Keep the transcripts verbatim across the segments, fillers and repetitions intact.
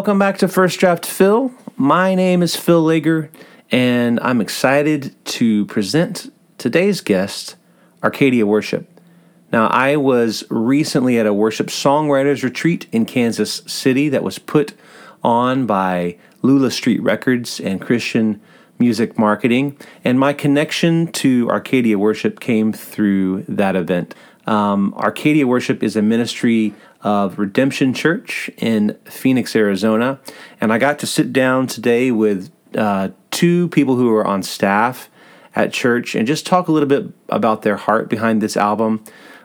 Welcome back to First Draft Phil. My name is Phil Lager, and I'm excited to present today's guest, Arcadia Worship. Now, I was recently at a worship songwriters retreat in Kansas City that was put on by Lula Street Records and Christian Music Marketing, and my connection to Arcadia Worship came through that event. Um, Arcadia Worship is a ministry of Redemption Church in Phoenix, Arizona. And I got to sit down today with uh, two people who are on staff at church and just talk a little bit about their heart behind this album.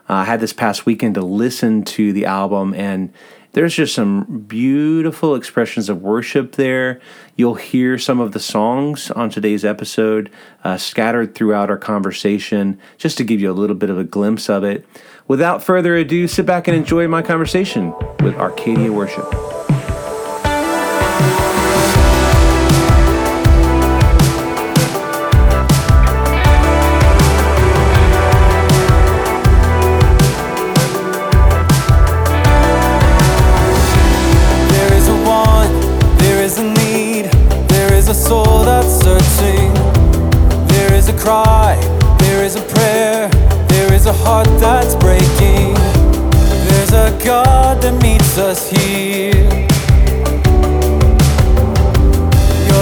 Uh, I had this past weekend to listen to the album, and there's just some beautiful expressions of worship there. You'll hear some of the songs on today's episode uh, scattered throughout our conversation, just to give you a little bit of a glimpse of it. Without further ado, sit back and enjoy my conversation with Arcadia Worship. Us here. You're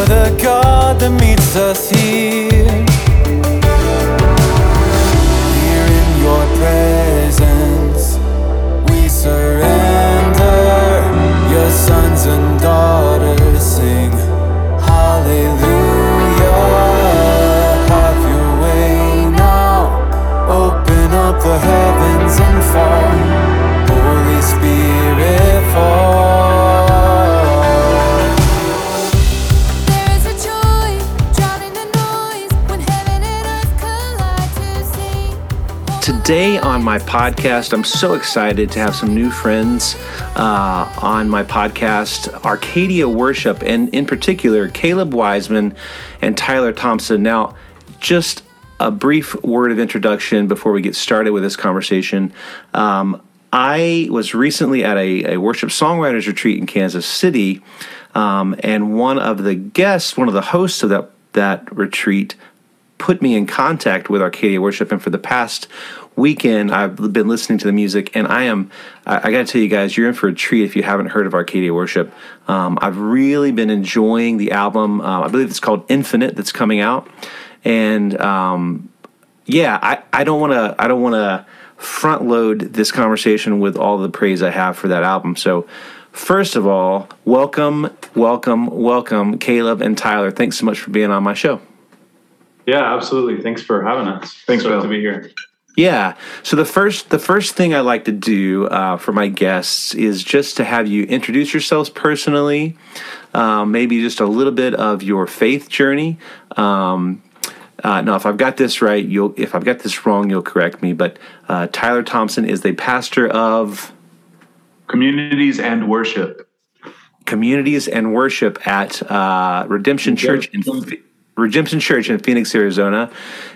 the God that meets us here. Here in your presence we surrender. Your sons and daughters sing hallelujah. Have your way now. Open up the heavens and fall. Holy Spirit, fall. There is a joy drowning the noise when heaven and earth collide to see. Today on my podcast, I'm so excited to have some new friends uh, on my podcast, Arcadia Worship, and in particular, Caleb Wiseman and Tyler Thompson. Now, just a brief word of introduction before we get started with this conversation. Um, I was recently at a, a worship songwriters retreat in Kansas City, um, and one of the guests, one of the hosts of that, that retreat, put me in contact with Arcadia Worship. And for the past weekend, I've been listening to the music, and I am, I, I got to tell you guys, you're in for a treat if you haven't heard of Arcadia Worship. Um, I've really been enjoying the album. Uh, I believe it's called Infinite that's coming out. And um, yeah, I, I don't want to, I don't want to, front load this conversation with all the praise I have for that album. So first of all, welcome, welcome, welcome, Caleb and Tyler. Thanks so much for being on my show. Yeah, absolutely. Thanks for having us. Thanks for to be here. Yeah. So the first, the first thing I like to do uh, for my guests is just to have you introduce yourselves personally, um, maybe just a little bit of your faith journey. Um, Uh, now, if I've got this right, you'll. If I've got this wrong, you'll correct me. But uh, Tyler Thompson is the pastor of Communities and Worship. Communities and Worship at uh, Redemption Church in Redemption Church in Phoenix, Arizona,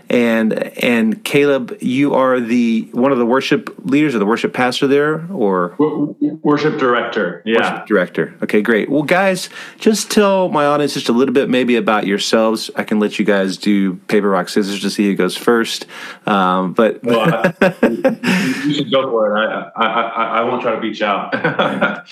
and and Caleb, you are the one of the worship leaders or the worship pastor there, or worship director. Yeah, worship director. Okay, great. Well, guys, just tell my audience just a little bit maybe about yourselves. I can let you guys do paper, rock, scissors to see who goes first. Um, but well, I, you should go for it. I I, I, I won't try to beat you out.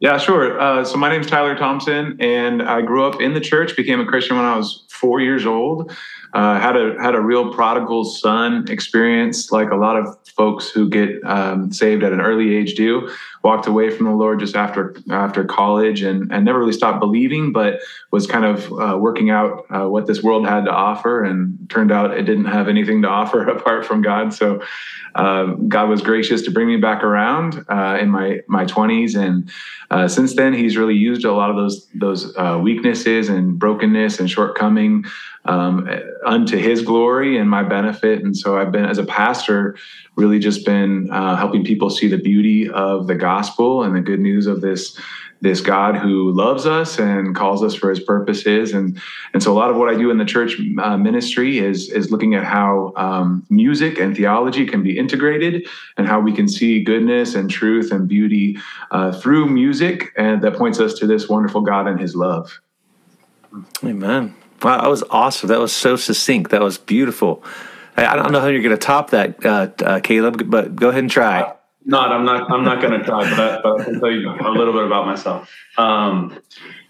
Yeah, sure. Uh, so my name's Tyler Thompson, and I grew up in the church, became a Christian when I was four years old, uh, had a had a real prodigal son experience, like a lot of folks who get um, saved at an early age do, walked away from the Lord just after after college and, and never really stopped believing, but was kind of uh, working out uh, what this world had to offer, and turned out it didn't have anything to offer apart from God. So uh, God was gracious to bring me back around uh, in my, my twenties, and Uh, since then, he's really used a lot of those those uh, weaknesses and brokenness and shortcoming um, unto his glory and my benefit. And so I've been, as a pastor, really just been uh, helping people see the beauty of the gospel and the good news of this this God who loves us and calls us for his purposes. And and so a lot of what I do in the church uh, ministry is, is looking at how um, music and theology can be integrated and how we can see goodness and truth and beauty uh, through music, and that points us to this wonderful God and his love. Amen. Wow, that was awesome. That was so succinct. That was beautiful. I don't know how you're going to top that, uh, uh, Caleb, but go ahead and try. Not, I'm not, I'm not going to try, but I, but I can tell you a little bit about myself. Um,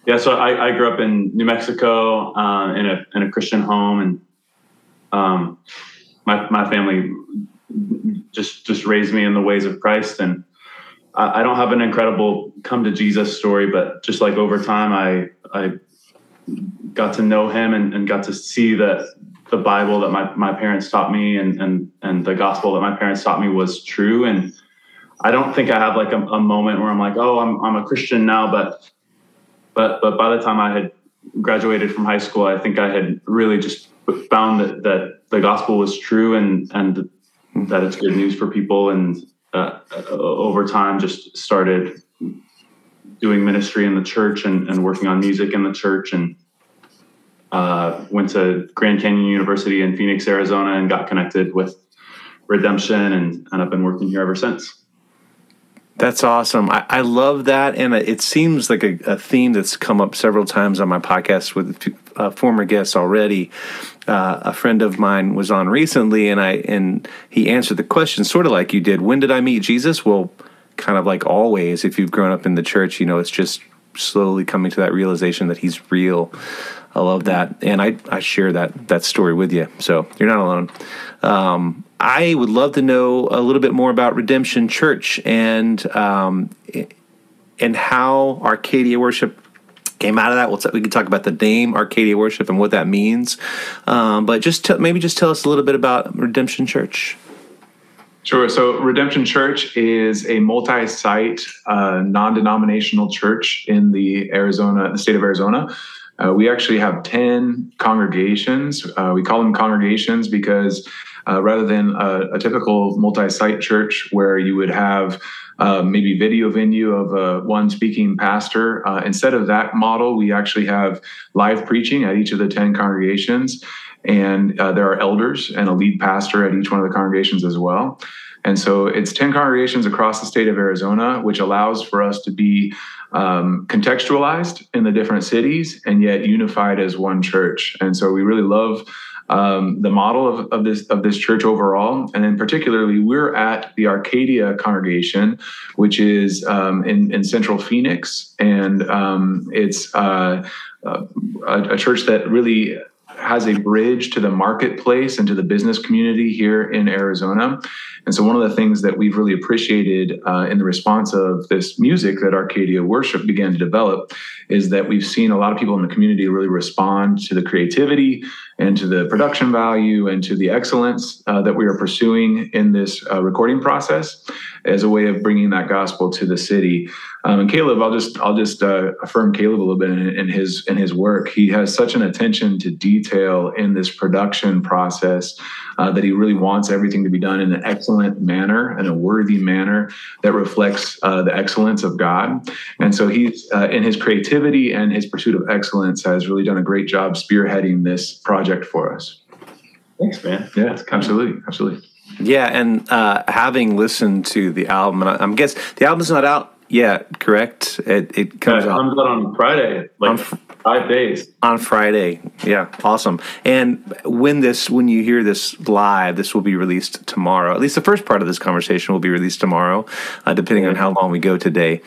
yeah. So I, I grew up in New Mexico, um, uh, in a, in a Christian home, and, um, my, my family just, just raised me in the ways of Christ. And I, I don't have an incredible come to Jesus story, but just like over time, I, I got to know him and, and got to see that the Bible that my, my parents taught me and, and, and the gospel that my parents taught me was true. And I don't think I have like a, a moment where I'm like, oh, I'm I'm a Christian now. But but but by the time I had graduated from high school, I think I had really just found that, that the gospel was true and and that it's good news for people. And uh, over time, just started doing ministry in the church and, and working on music in the church, and uh, went to Grand Canyon University in Phoenix, Arizona, and got connected with Redemption, and, and I've been working here ever since. That's awesome. I, I love that. And it seems like a, a theme that's come up several times on my podcast with uh, former guests already. Uh, a friend of mine was on recently, and I and he answered the question sort of like you did. When did I meet Jesus? Well, kind of like always. If you've grown up in the church, you know, it's just slowly coming to that realization that he's real. I love that. And I, I share that that story with you. So you're not alone. Um, I would love to know a little bit more about Redemption Church and um, and how Arcadia Worship came out of that. We'll t- we can talk about the name Arcadia Worship and what that means. Um, but just t- maybe just tell us a little bit about Redemption Church. Sure. So Redemption Church is a multi-site, uh, non-denominational church in the Arizona, the state of Arizona. Uh, we actually have ten congregations. Uh, we call them congregations because uh, rather than a, a typical multi-site church where you would have uh, maybe video venue of uh, one speaking pastor, uh, instead of that model, we actually have live preaching at each of the ten congregations. And uh, there are elders and a lead pastor at each one of the congregations as well. And so it's ten congregations across the state of Arizona, which allows for us to be um, contextualized in the different cities and yet unified as one church. And so we really love um, the model of, of this of this church overall. And then particularly, we're at the Arcadia congregation, which is um, in, in central Phoenix. And um, it's uh, a, a church that really has a bridge to the marketplace and to the business community here in Arizona. And so one of the things that we've really appreciated uh, in the response of this music that Arcadia Worship began to develop is that we've seen a lot of people in the community really respond to the creativity and to the production value and to the excellence uh, that we are pursuing in this uh, recording process as a way of bringing that gospel to the city. Um, and Caleb, I'll just I'll just uh, affirm Caleb a little bit in, in his in his work. He has such an attention to detail in this production process uh, that he really wants everything to be done in an excellent manner and a worthy manner that reflects uh, the excellence of God. And so he's uh, in his creativity and his pursuit of excellence has really done a great job spearheading this project for us. Thanks, man. Yeah, absolutely, absolutely. Yeah, and uh, having listened to the album, and I'm guessing the album's not out. Yeah, correct. It it comes, yeah, it comes out on Friday, like on fr- five days. On Friday, yeah, awesome. And when this, when you hear this live, this will be released tomorrow. At least the first part of this conversation will be released tomorrow, uh, depending on how long we go today.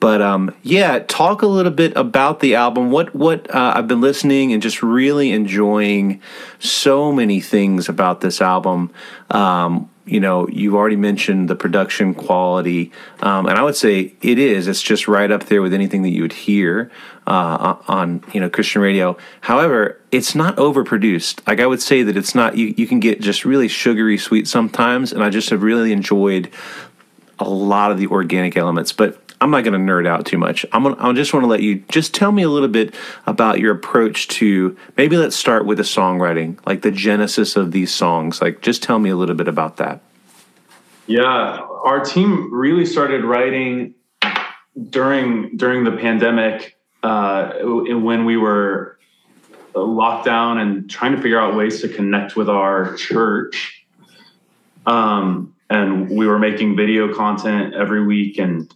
But um, yeah, talk a little bit about the album. What what uh, I've been listening and just really enjoying so many things about this album. Um, You know, you already mentioned the production quality, um, and I would say it is. It's just right up there with anything that you would hear uh, on, you know, Christian radio. However, it's not overproduced. Like I would say that it's not. You, you can get just really sugary sweet sometimes, and I just have really enjoyed a lot of the organic elements. But I'm not going to nerd out too much. I'm gonna, I just want to let you just tell me a little bit about your approach to, maybe let's start with the songwriting, like the genesis of these songs. Like, just tell me a little bit about that. Yeah, our team really started writing during during the pandemic, uh, when we were locked down and trying to figure out ways to connect with our church, um, and we were making video content every week and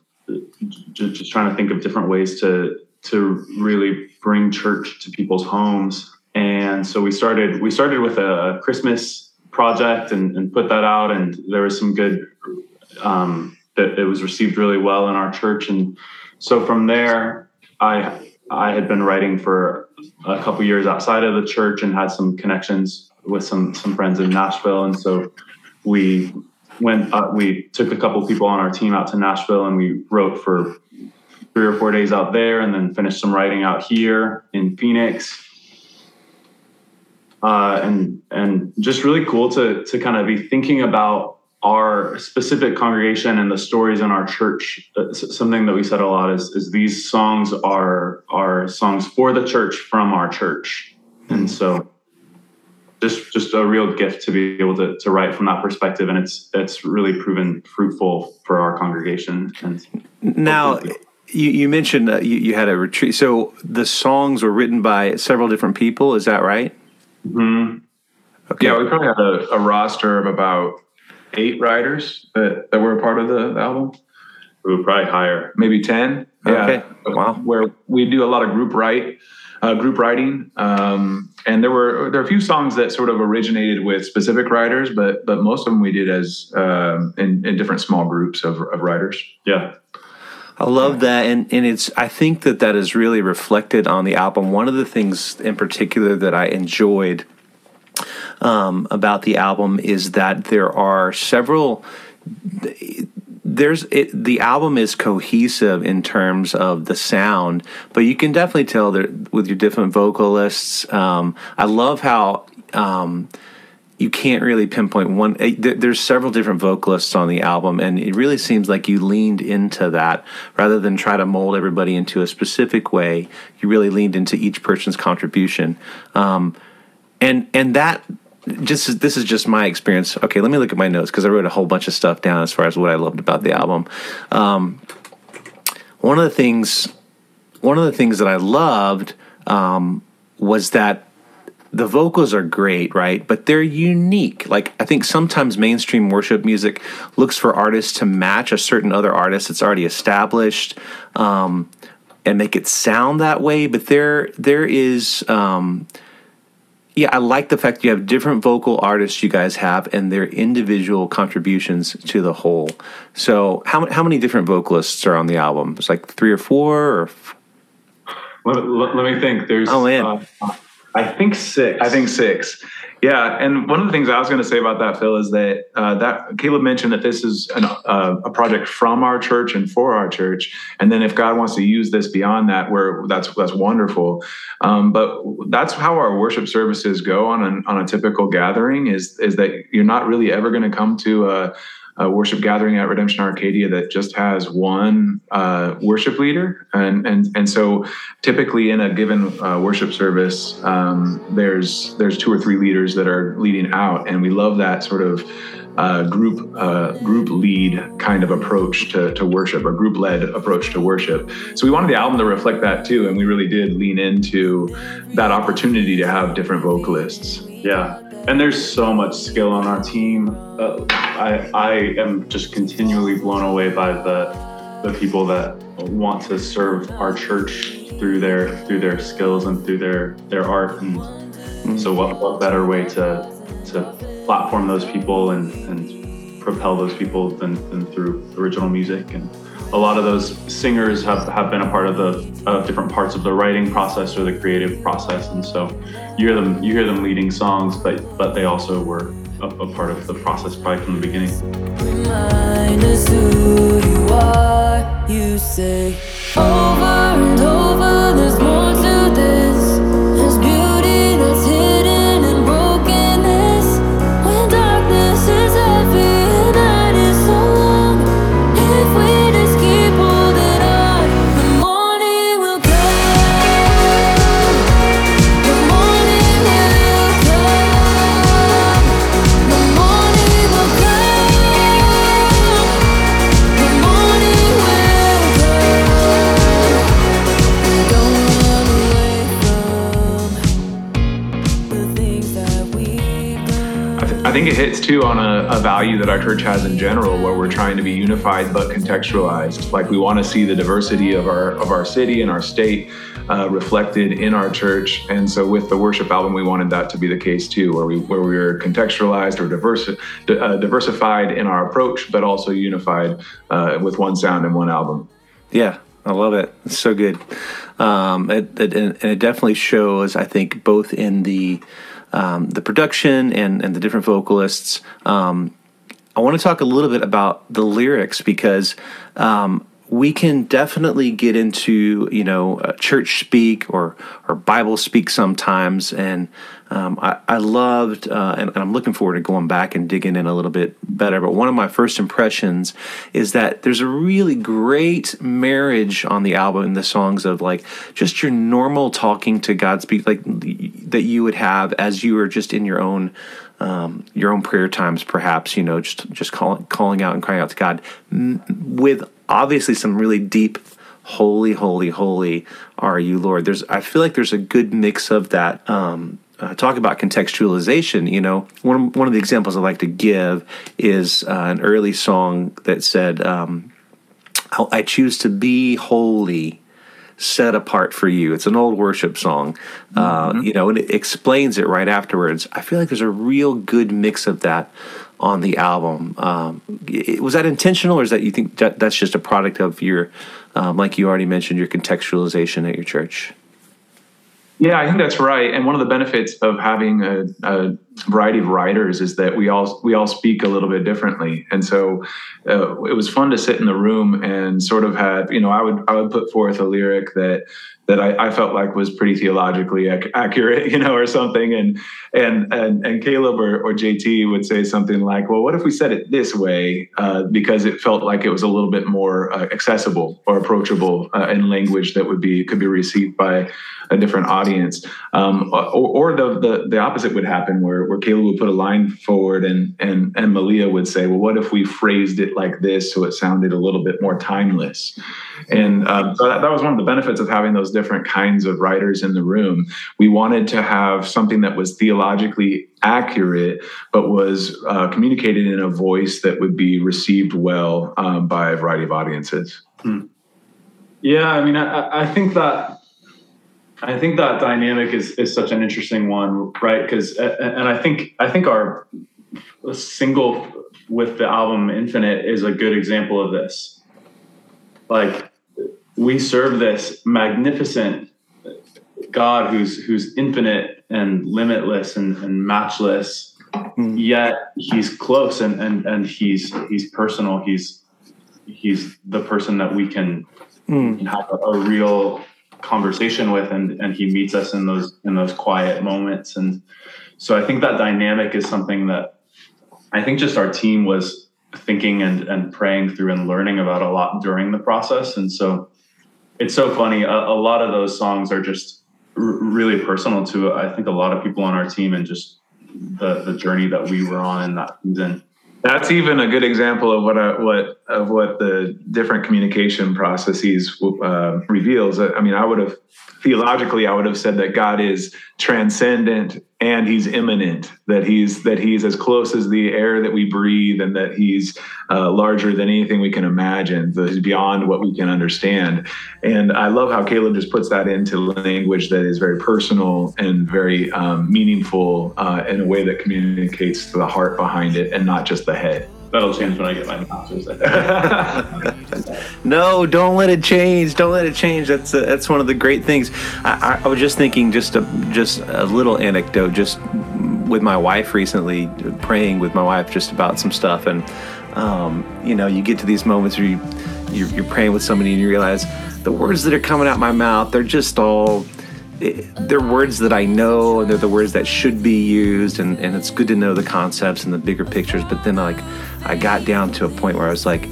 just, just trying to think of different ways to to really bring church to people's homes. And so we started we started with a Christmas project and, and put that out, and there was some good um, that it was received really well in our church. And so from there, I I had been writing for a couple years outside of the church and had some connections with some some friends in Nashville. And so we went uh, we took a couple people on our team out to Nashville, and we wrote for three or four days out there, and then finished some writing out here in Phoenix. Uh, and and just really cool to to kind of be thinking about our specific congregation and the stories in our church. Something that we said a lot is is these songs are are songs for the church from our church, and so just just a real gift to be able to to write from that perspective, and it's it's really proven fruitful for our congregation. And now. You, you mentioned uh, you, you had a retreat. So the songs were written by several different people. Is that right? Mm-hmm. Okay. Yeah, we probably had a, a roster of about eight writers that, that were a part of the, the album. We were probably higher. Maybe ten. Okay. Yeah, wow. Where we do a lot of group write, uh, group writing. Um, and there were there are a few songs that sort of originated with specific writers, but but most of them we did as um, in, in different small groups of, of writers. Yeah. I love that, and and it's. I think that that is really reflected on the album. One of the things in particular that I enjoyed um, about the album is that there are several. There's it, the album is cohesive in terms of the sound, but you can definitely tell that with your different vocalists. Um, I love how. Um, You can't really pinpoint one. There's several different vocalists on the album, and it really seems like you leaned into that rather than try to mold everybody into a specific way. You really leaned into each person's contribution, um, and and that just this is just my experience. Okay, let me look at my notes because I wrote a whole bunch of stuff down as far as what I loved about the album. Um, one of the things, one of the things that I loved um, was that. The vocals are great, right? But they're unique. Like, I think sometimes mainstream worship music looks for artists to match a certain other artist that's already established um, and make it sound that way. But there, there is... Um, yeah, I like the fact you have different vocal artists you guys have and their individual contributions to the whole. So how, how many different vocalists are on the album? It's like three or four? Or... Let, let, let me think. There's... Oh, man. Uh, I think six. I think six. Yeah, and one of the things I was going to say about that, Phil, is that uh, that Caleb mentioned that this is an, uh, a project from our church and for our church, and then if God wants to use this beyond that, where that's that's wonderful. Um, but that's how our worship services go on an, on a typical gathering is is that you're not really ever going to come to a. a worship gathering at Redemption Arcadia that just has one uh, worship leader. And, and and so typically in a given uh, worship service, um, there's there's two or three leaders that are leading out. And we love that sort of uh, group uh, group lead kind of approach to, to worship, or group-led approach to worship. So we wanted the album to reflect that too. And we really did lean into that opportunity to have different vocalists. Yeah. And there's so much skill on our team. Uh, I I am just continually blown away by the the people that want to serve our church through their through their skills and through their, their art. And mm-hmm. so what, what better way to to platform those people and, and propel those people than, than through original music. And a lot of those singers have, have been a part of the of different parts of the writing process or the creative process, and so you hear them you hear them leading songs, but but they also were a, a part of the process right from the beginning. Remind us who you are, you say over and over. There's more to this. There's beauty that's hidden in brokenness. When darkness is heavy and night is so long, if we. think it hits too on a, a value that our church has in general, where we're trying to be unified but contextualized. Like, we want to see the diversity of our of our city and our state uh, reflected in our church. And so with the worship album, we wanted that to be the case too, where we where we were contextualized or diverse, uh, diversified in our approach, but also unified uh, with one sound and one album. Yeah, I love it. It's so good. Um, it, it, and it definitely shows, I think, both in the Um, the production and, and the different vocalists. Um, I want to talk a little bit about the lyrics, because um, we can definitely get into, you know, uh, church speak or or Bible speak sometimes. And um, I, I loved, uh, and, and I'm looking forward to going back and digging in a little bit better, but one of my first impressions is that there's a really great marriage on the album in the songs of, like, just your normal talking to God speak, like, that you would have as you were just in your own um, your own prayer times, perhaps, you know, just just calling calling out and crying out to God, m- with obviously some really deep, holy, holy, holy are you, Lord. There's, I feel like there's a good mix of that. Um, uh, talk about contextualization. You know, one one of the examples I like to give is uh, an early song that said, um, I, "I choose to be holy, set apart for you." It's an old worship song, uh, mm-hmm. you know, and it explains it right afterwards. I feel like there's a real good mix of that on the album. Um, it, was that intentional, or is that, you think that, that's just a product of your, um, like you already mentioned, your contextualization at your church? Yeah, I think that's right. And one of the benefits of having a, a variety of writers is that we all we all speak a little bit differently. And so uh, it was fun to sit in the room and sort of have, you know, I would I would put forth a lyric that that I, I felt like was pretty theologically ac- accurate, you know, or something. And and and, and Caleb or, or J T would say something like, well, what if we said it this way? Uh, because it felt like it was a little bit more uh, accessible or approachable uh, in language that would be could be received by a different audience. Um, or or the, the the opposite would happen, where where Caleb would put a line forward and and and Malia would say, well, what if we phrased it like this so it sounded a little bit more timeless? And uh, so that, that was one of the benefits of having those different kinds of writers in the room. We wanted to have something that was theologically accurate, but was uh, communicated in a voice that would be received well um, by a variety of audiences. Hmm. Yeah, I mean, I, I think that I think that dynamic is, is such an interesting one, right? Because, and I think I think our single with the album Infinite is a good example of this. Like, we serve this magnificent God who's who's infinite and limitless and, and matchless, mm-hmm. yet he's close and and and he's he's personal. He's he's the person that we can, mm. we can have a, a real conversation with, and and he meets us in those in those quiet moments. And so I think that dynamic is something that I think just our team was thinking and and praying through and learning about a lot during the process. And so it's so funny, a, a lot of those songs are just r- really personal to I think a lot of people on our team, and just the the journey that we were on in that season. That's even a good example of what I, what of what the different communication processes uh, reveals. I mean, I would have theologically, I would have said that God is transcendent and he's immanent, that he's that he's as close as the air that we breathe, and that he's uh, larger than anything we can imagine, that he's beyond what we can understand. And I love how Caleb just puts that into language that is very personal and very um, meaningful uh, in a way that communicates to the heart behind it and not just the head. That'll change when I get my masters. No, don't let it change. Don't let it change. That's a, that's one of the great things. I, I, I was just thinking, just a just a little anecdote, just with my wife recently, praying with my wife just about some stuff, and um, you know, you get to these moments where you you're, you're praying with somebody and you realize the words that are coming out my mouth, they're just all. It, they're words that I know, and they're the words that should be used, and, and it's good to know the concepts and the bigger pictures. But then, like, I got down to a point where I was like,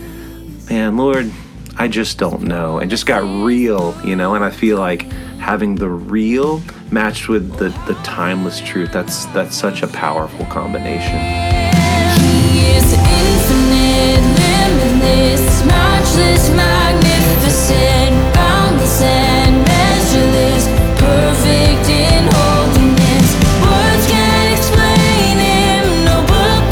man, Lord, I just don't know, and just got real, you know. And I feel like having the real matched with the, the timeless truth, that's that's such a powerful combination. He is infinite, limitless, matchless, magnificent, boundless, and measureless. Perfect in holiness, words can't explain him, no book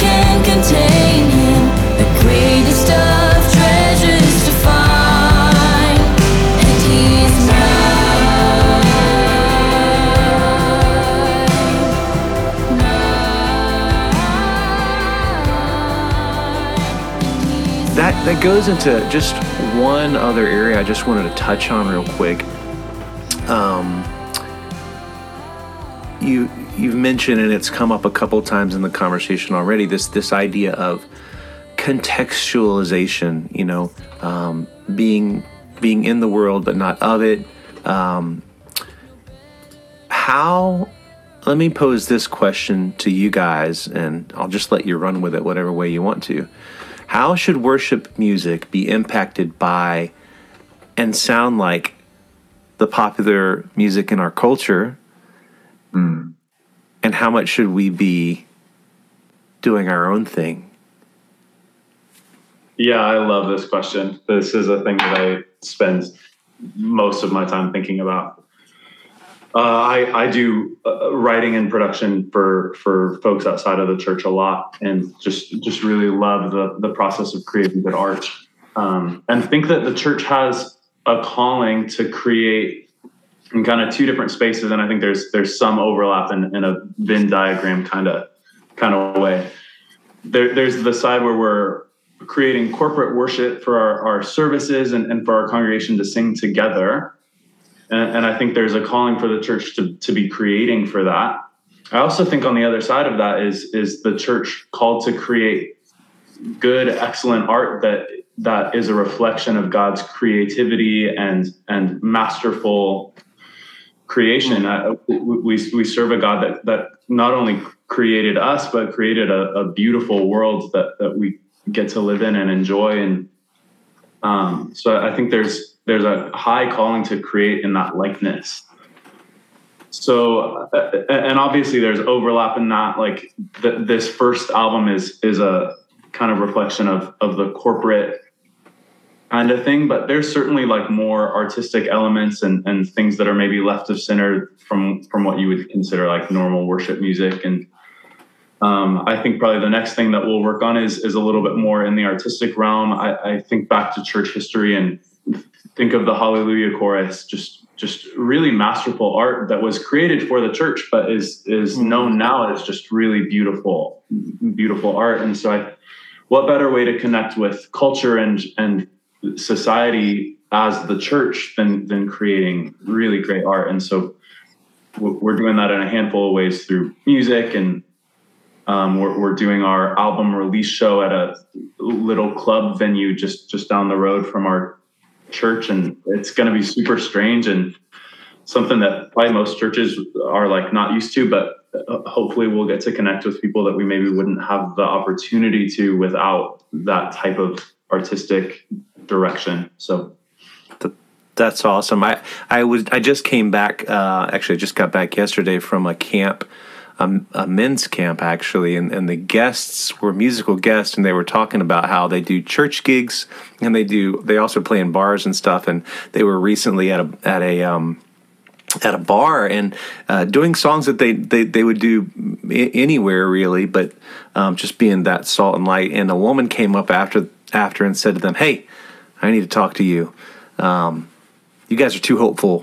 that that goes into just one other area I just wanted to touch on real quick. Um, you you've mentioned, and it's come up a couple times in the conversation already, this this idea of contextualization. You know, um, being being in the world but not of it. Um, how? Let me pose this question to you guys, and I'll just let you run with it whatever way you want to. How should worship music be impacted by and sound like the popular music in our culture? Mm. And how much should we be doing our own thing? Yeah, I love this question. This is a thing that I spend most of my time thinking about. Uh, I, I do uh, writing and production for, for folks outside of the church a lot, and just just really love the, the process of creating good art, um, and think that the church has a calling to create in kind of two different spaces. And I think there's there's some overlap in, in a Venn diagram kind of kind of way. There, there's the side where we're creating corporate worship for our, our services and, and for our congregation to sing together. And I think there's a calling for the church to, to be creating for that. I also think on the other side of that is, is the church called to create good, excellent art that, that is a reflection of God's creativity and, and masterful creation. I, we, we serve a God that, that not only created us, but created a, a beautiful world that, that we get to live in and enjoy. And um, so I think there's, There's a high calling to create in that likeness. So, and obviously there's overlap in that, like th- this first album is, is a kind of reflection of, of the corporate kind of thing, but there's certainly like more artistic elements and, and things that are maybe left of center from, from what you would consider like normal worship music. And Um, I think probably the next thing that we'll work on is, is a little bit more in the artistic realm. I, I think back to church history and think of the Hallelujah chorus, just, just really masterful art that was created for the church, but is, is known now as just really beautiful, beautiful art. And so I, what better way to connect with culture and, and society as the church than, than creating really great art. And so we're doing that in a handful of ways through music, and Um, we're, we're doing our album release show at a little club venue just, just down the road from our church. And it's going to be super strange and something that probably most churches are like not used to, but hopefully we'll get to connect with people that we maybe wouldn't have the opportunity to without that type of artistic direction. So that's awesome. I, I was, I just came back, uh, actually I just got back yesterday from a camp. A men's camp actually, and, and the guests were musical guests, and they were talking about how they do church gigs, and they do they also play in bars and stuff. And they were recently at a at a um, at a bar and uh, doing songs that they, they, they would do anywhere really, but um, just being that salt and light. And a woman came up after after and said to them, "Hey, I need to talk to you. Um, you guys are too hopeful."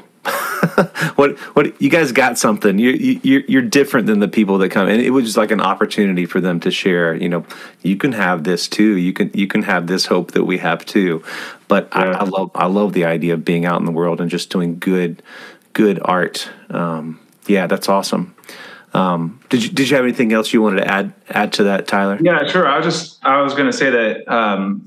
what what you guys got something you you you're different than the people that come. And it was just like an opportunity for them to share, you know, you can have this too, you can you can have this hope that we have too. But yeah. I, I love I love the idea of being out in the world and just doing good good art. Um, yeah, that's awesome. Um, did you did you have anything else you wanted to add add to that, Tyler? Yeah, sure. I was just I was going to say that um,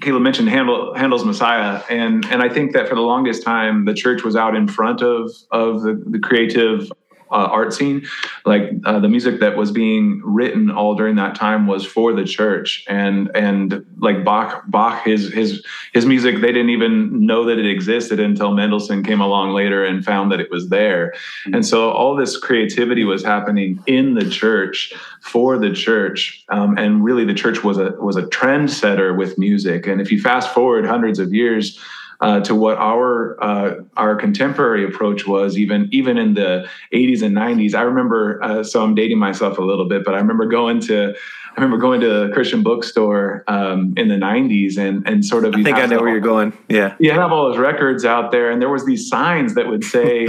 Caleb mentioned Handel, Handel's Messiah, and and I think that for the longest time the church was out in front of of the, the creative uh, art scene. Like uh, the music that was being written all during that time was for the church, and and like Bach Bach his his his music, they didn't even know that it existed until Mendelssohn came along later and found that it was there. Mm-hmm. And so all this creativity was happening in the church, for the church, um, and really the church was a was a trendsetter with music. And if you fast forward hundreds of years uh, to what our uh, our contemporary approach was, even even in the eighties and nineties, I remember. Uh, so I'm dating myself a little bit, but I remember going to I remember going to a Christian bookstore um, in the nineties, and and sort of. I think I know where all, you're going. Yeah, you have all those records out there, and there was these signs that would say,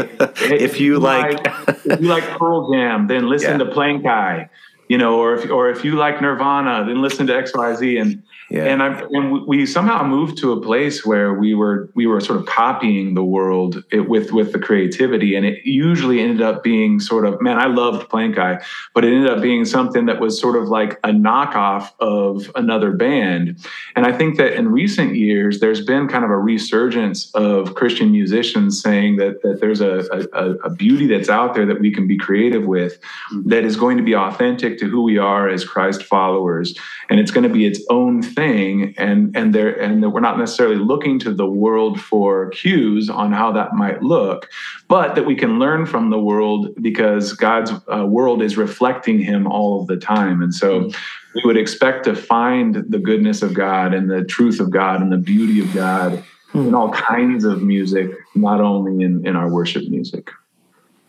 "If you like, if you like Pearl Jam, then listen yeah. to Plank Eye." you know, or if, or if you like Nirvana, then listen to X, Y, Z. And, yeah. and I, and we somehow moved to a place where we were, we were sort of copying the world with, with the creativity. And it usually ended up being sort of, man, I loved Plank Eye, but it ended up being something that was sort of like a knockoff of another band. And I think that in recent years, there's been kind of a resurgence of Christian musicians saying that, that there's a, a, a beauty that's out there that we can be creative with, mm-hmm. that is going to be authentic to who we are as Christ followers. And it's going to be its own thing. And, and there, and that we're not necessarily looking to the world for cues on how that might look, but that we can learn from the world because God's uh, world is reflecting him all of the time. And so mm-hmm. we would expect to find the goodness of God and the truth of God and the beauty of God mm-hmm. in all kinds of music, not only in, in our worship music.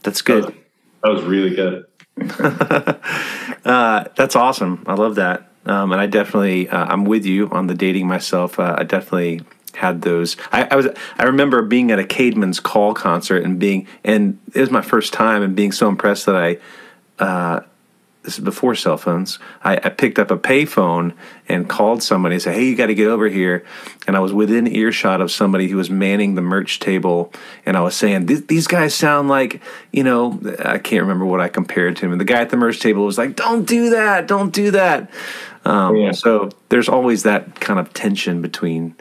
That's good. That was, that was really good. uh, that's awesome. I love that. Um, and I definitely, uh, I'm with you on the dating myself. Uh, I definitely had those. I, I was, I remember being at a Cadman's Call concert and being, and it was my first time and being so impressed that I, uh, this is before cell phones, I, I picked up a payphone and called somebody and said, hey, you got to get over here. And I was within earshot of somebody who was manning the merch table. And I was saying, these guys sound like, you know, I can't remember what I compared to him. And the guy at the merch table was like, don't do that. Don't do that. Um, yeah. So there's always that kind of tension between,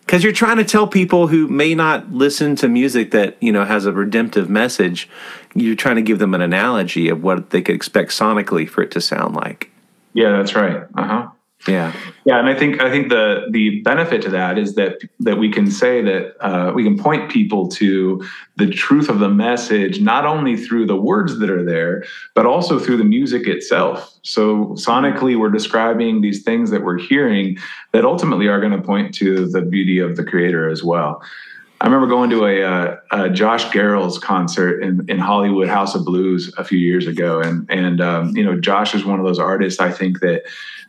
because you're trying to tell people who may not listen to music that, you know, has a redemptive message, you're trying to give them an analogy of what they could expect sonically for it to sound like. Yeah, that's right. Uh-huh. Yeah. Yeah, and I think I think the the benefit to that is that that we can say that uh, we can point people to the truth of the message, not only through the words that are there, but also through the music itself. So sonically, we're describing these things that we're hearing that ultimately are going to point to the beauty of the Creator as well. I remember going to a, uh, a Josh Garrels concert in, in Hollywood, House of Blues, a few years ago, and and um, you know, Josh is one of those artists, I think, that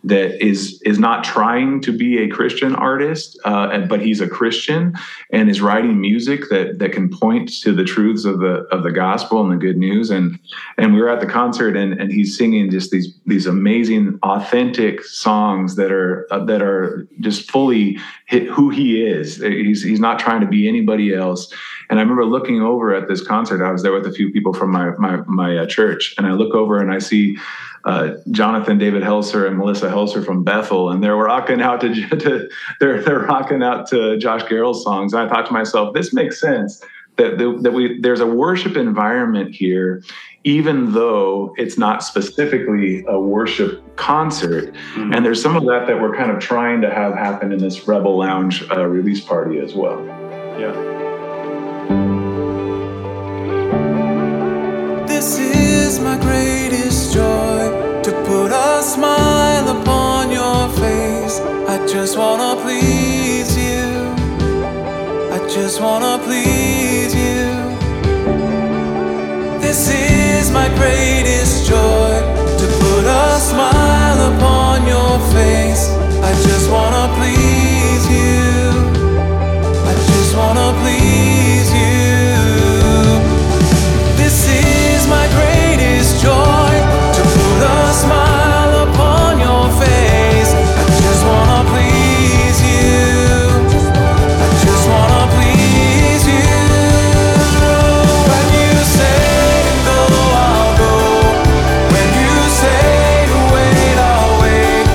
that is is not trying to be a Christian artist, uh, and, but he's a Christian and is writing music that that can point to the truths of the of the gospel and the good news. And and we were at the concert, and and he's singing just these these amazing, authentic songs that are uh, that are just fully hit who he is. He's he's not trying to be any. Anybody else. And I remember looking over at this concert. I was there with a few people from my my, my uh, church, and I look over and I see uh, Jonathan David Helser and Melissa Helser from Bethel, and they're rocking out to, to they're they're rocking out to Josh Garrels songs. And I thought to myself, this makes sense that that we there's a worship environment here, even though it's not specifically a worship concert. Mm-hmm. And there's some of that that we're kind of trying to have happen in this Rebel Lounge uh, release party as well. Yeah. This is my greatest joy, to put a smile upon your face. I just wanna please you. I just wanna please you. This is my greatest joy, to put a smile upon your face. I just wanna please you. I just wanna please you. This is my greatest joy, to put a smile upon your face. I just wanna please you. I just wanna please you. When you say go, I'll go. When you say wait, I'll wait.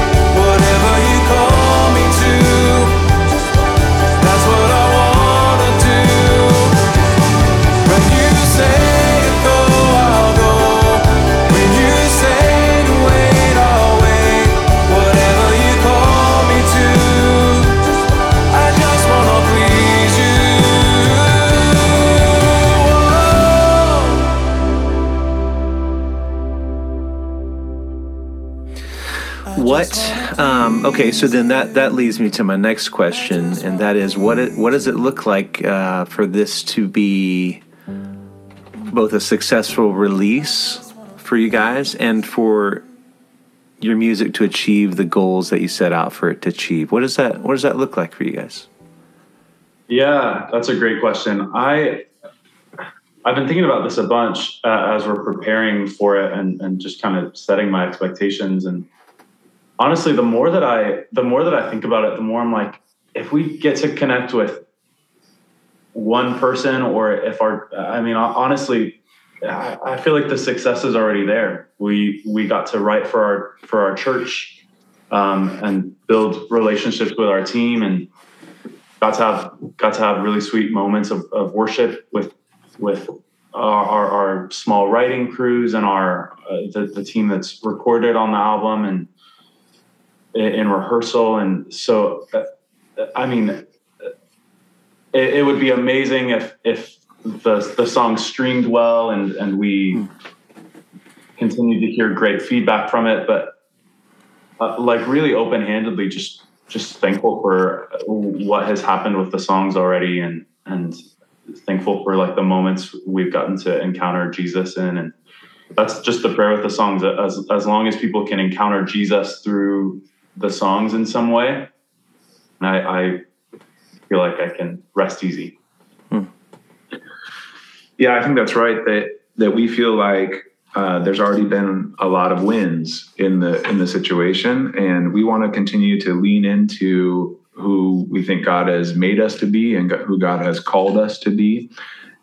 Whatever you call me to, that's what I want. What? Um, okay, so then that, that leads me to my next question, and that is, what it, what does it look like uh, for this to be both a successful release for you guys and for your music to achieve the goals that you set out for it to achieve? What does that what does that look like for you guys? Yeah, that's a great question. I I've been thinking about this a bunch uh, as we're preparing for it and, and just kind of setting my expectations. And honestly, the more that I, the more that I think about it, the more I'm like, if we get to connect with one person, or if our, I mean, honestly, I, I feel like the success is already there. We, we got to write for our, for our church um, and build relationships with our team, and got to have, got to have really sweet moments of, of worship with, with our, our, our small writing crews and our uh, the, the team that's recorded on the album and in, in rehearsal. And so, uh, I mean, it, it would be amazing if if the the song streamed well and and we hmm. continued to hear great feedback from it. But uh, like really open-handedly, just just thankful for what has happened with the songs already, and and. thankful for like the moments we've gotten to encounter Jesus in. And that's just the prayer with the songs. As as long as people can encounter Jesus through the songs in some way, I, I feel like I can rest easy. Hmm. Yeah, I think that's right. That, that we feel like uh, there's already been a lot of wins in the, in the situation. And we want to continue to lean into who we think God has made us to be and who God has called us to be.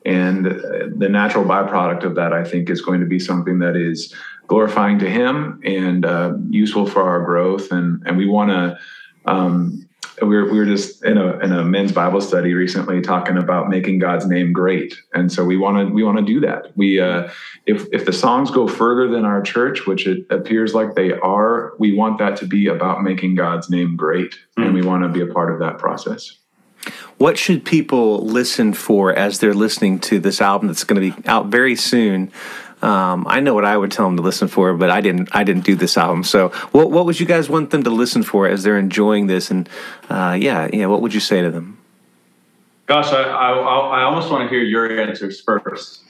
And the natural byproduct of that, I think, is going to be something that is glorifying to Him and uh, useful for our growth. And and we want to, um, we were, we were just in a, in a men's Bible study recently talking about making God's name great. And so we want to, we want to do that. We, uh, if, if the songs go further than our church, which it appears like they are, we want that to be about making God's name great. And we want to be a part of that process. What should people listen for as they're listening to this album that's going to be out very soon? Um, I know what I would tell them to listen for, but I didn't. I didn't do this album. So, what what would you guys want them to listen for as they're enjoying this? And uh, yeah, yeah, what would you say to them? Gosh, I I, I almost want to hear your answers first.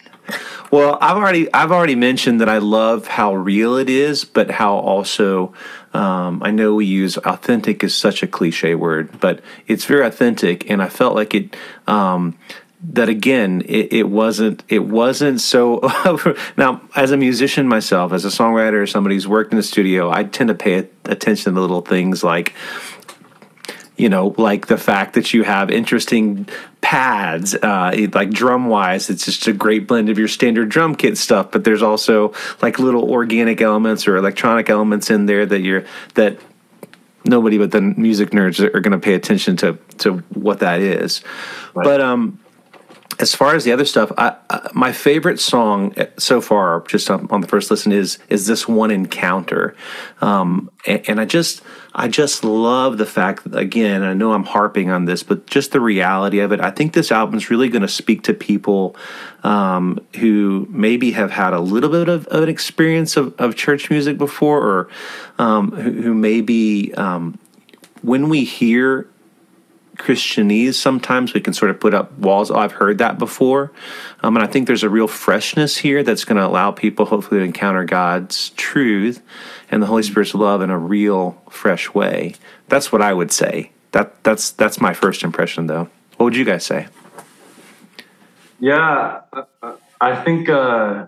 Well, I've already I've already mentioned that I love how real it is, but how also um, I know we use authentic is such a cliche word, but it's very authentic, and I felt like it. Um, That again, it, it wasn't. It wasn't so. Now, as a musician myself, as a songwriter, or somebody who's worked in the studio, I tend to pay attention to little things like, you know, like the fact that you have interesting pads, uh, it, like drum-wise, it's just a great blend of your standard drum kit stuff. But there's also like little organic elements or electronic elements in there that you're that. Nobody but the music nerds are going to pay attention to to what that is, right. But um. As far as the other stuff, I, uh, my favorite song so far, just on, on the first listen, is is this one, Encounter, um, and, and I just I just love the fact that, again, I know I'm harping on this, but just the reality of it. I think this album's really going to speak to people um, who maybe have had a little bit of, of an experience of, of church music before, or um, who, who maybe um, when we hear Christianese, sometimes we can sort of put up walls. Oh, I've heard that before. Um, and I think there's a real freshness here that's going to allow people hopefully to encounter God's truth and the Holy Spirit's love in a real, fresh way. That's what I would say. That that's that's my first impression, though. What would you guys say? Yeah, I think uh,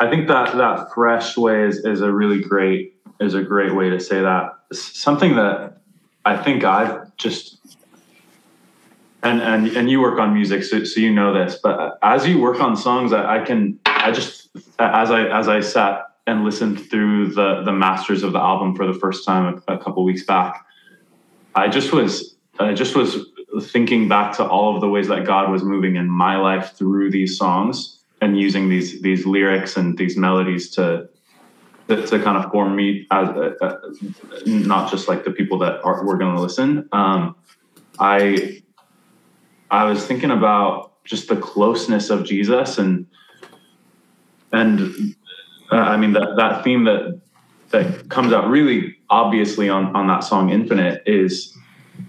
I think that that fresh way is, is a really great is a great way to say that. Something that I think I've just And, and and you work on music, so, so you know this. But as you work on songs, I, I can I just as I as I sat and listened through the the masters of the album for the first time a, a couple weeks back, I just was I just was thinking back to all of the ways that God was moving in my life through these songs and using these these lyrics and these melodies to to, to kind of form me as a, a, not just like the people that are, we're going to listen. Um, I. I was thinking about just the closeness of Jesus, and and uh, I mean that, that theme that that comes out really obviously on, on that song "Infinite" is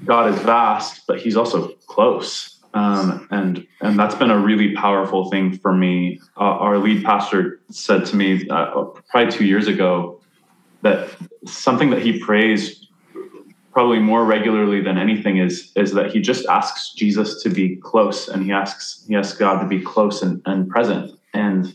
God is vast, but He's also close, um, and and that's been a really powerful thing for me. Uh, our lead pastor said to me uh, probably two years ago that something that he prays probably more regularly than anything is, is that he just asks Jesus to be close, and he asks, he asks God to be close and, and present. And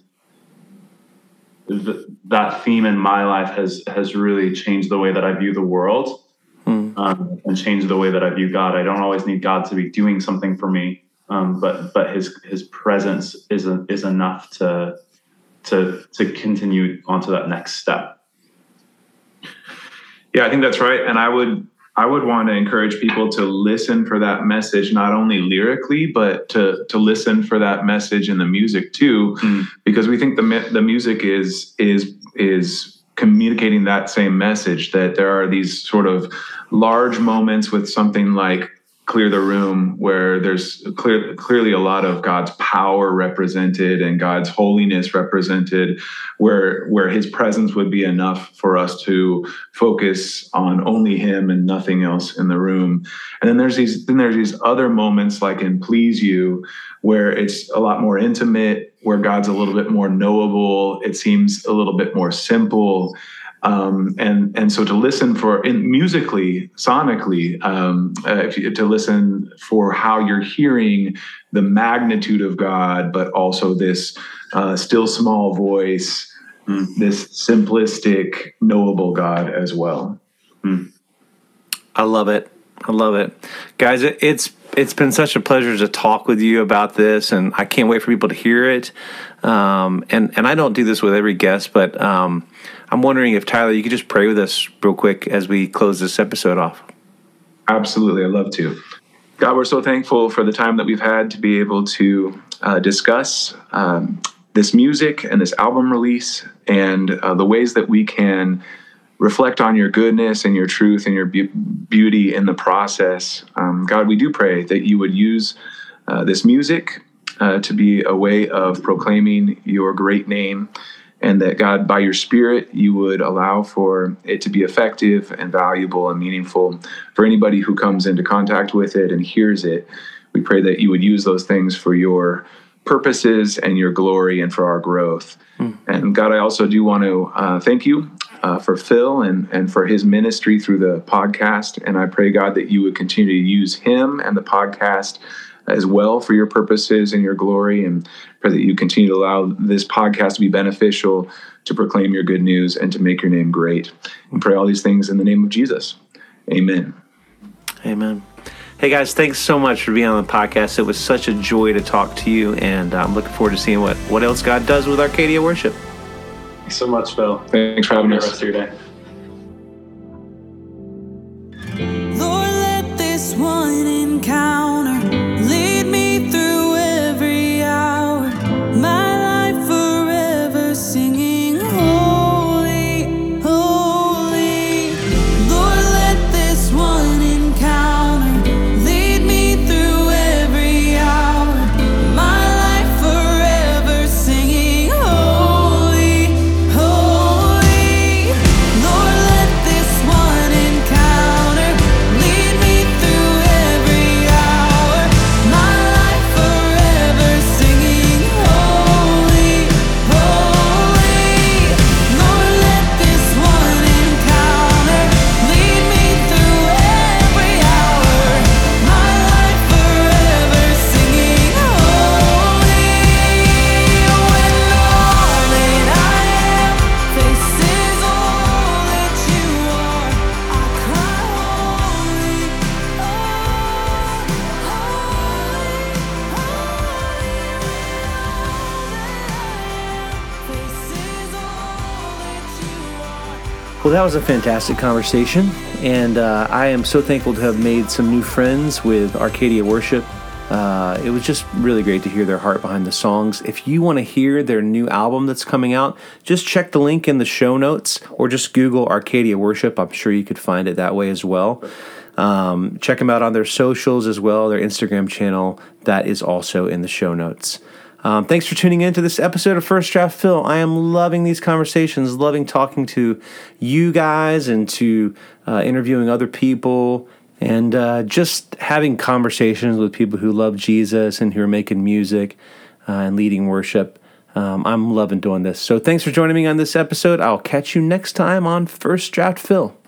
th- that theme in my life has, has really changed the way that I view the world, hmm. um, and changed the way that I view God. I don't always need God to be doing something for me. Um, but, but his, his presence is, a, is enough to, to, to continue onto that next step. Yeah, I think that's right. And I would, I would want to encourage people to listen for that message, not only lyrically, but to, to listen for that message in the music too, mm. because we think the, the music is, is, is communicating that same message, that there are these sort of large moments with something like Clear the Room, where there's clear, clearly a lot of God's power represented and God's holiness represented, where where his presence would be enough for us to focus on only him and nothing else in the room. And then there's these then there's these other moments like in Please You, where it's a lot more intimate, where God's a little bit more knowable, it seems a little bit more simple. Um, and, and so to listen for in musically, sonically, um, uh, if you, to listen for how you're hearing the magnitude of God, but also this uh, still small voice, mm. this simplistic, knowable God as well. Mm. I love it. I love it. Guys, it, it's it's been such a pleasure to talk with you about this, and I can't wait for people to hear it. Um, and, and I don't do this with every guest, but um, I'm wondering if, Tyler, you could just pray with us real quick as we close this episode off. Absolutely. I'd love to. God, we're so thankful for the time that we've had to be able to uh, discuss um, this music and this album release, and uh, the ways that we can reflect on your goodness and your truth and your be- beauty in the process. Um, God, we do pray that you would use uh, this music Uh, to be a way of proclaiming your great name, and that, God, by your Spirit, you would allow for it to be effective and valuable and meaningful for anybody who comes into contact with it and hears it. We pray that you would use those things for your purposes and your glory and for our growth. Mm. And, God, I also do want to uh, thank you uh, for Phil and, and for his ministry through the podcast. And I pray, God, that you would continue to use him and the podcast as well for your purposes and your glory, and pray that you continue to allow this podcast to be beneficial, to proclaim your good news, and to make your name great. And pray all these things in the name of Jesus. Amen. Amen. Hey guys, thanks so much for being on the podcast. It was such a joy to talk to you, and I'm looking forward to seeing what, what else God does with Arcadia Worship. Thanks so much, Phil. Thanks for having us. Have a good rest of your day. Well, that was a fantastic conversation, and uh, I am so thankful to have made some new friends with Arcadia Worship. Uh, it was just really great to hear their heart behind the songs. If you want to hear their new album that's coming out, just check the link in the show notes, or just Google Arcadia Worship. I'm sure you could find it that way as well. Um, check them out on their socials as well, their Instagram channel. That is also in the show notes. Um, thanks for tuning in to this episode of First Draft Phil. I am loving these conversations, loving talking to you guys and to uh, interviewing other people, and uh, just having conversations with people who love Jesus and who are making music uh, and leading worship. Um, I'm loving doing this. So thanks for joining me on this episode. I'll catch you next time on First Draft Phil.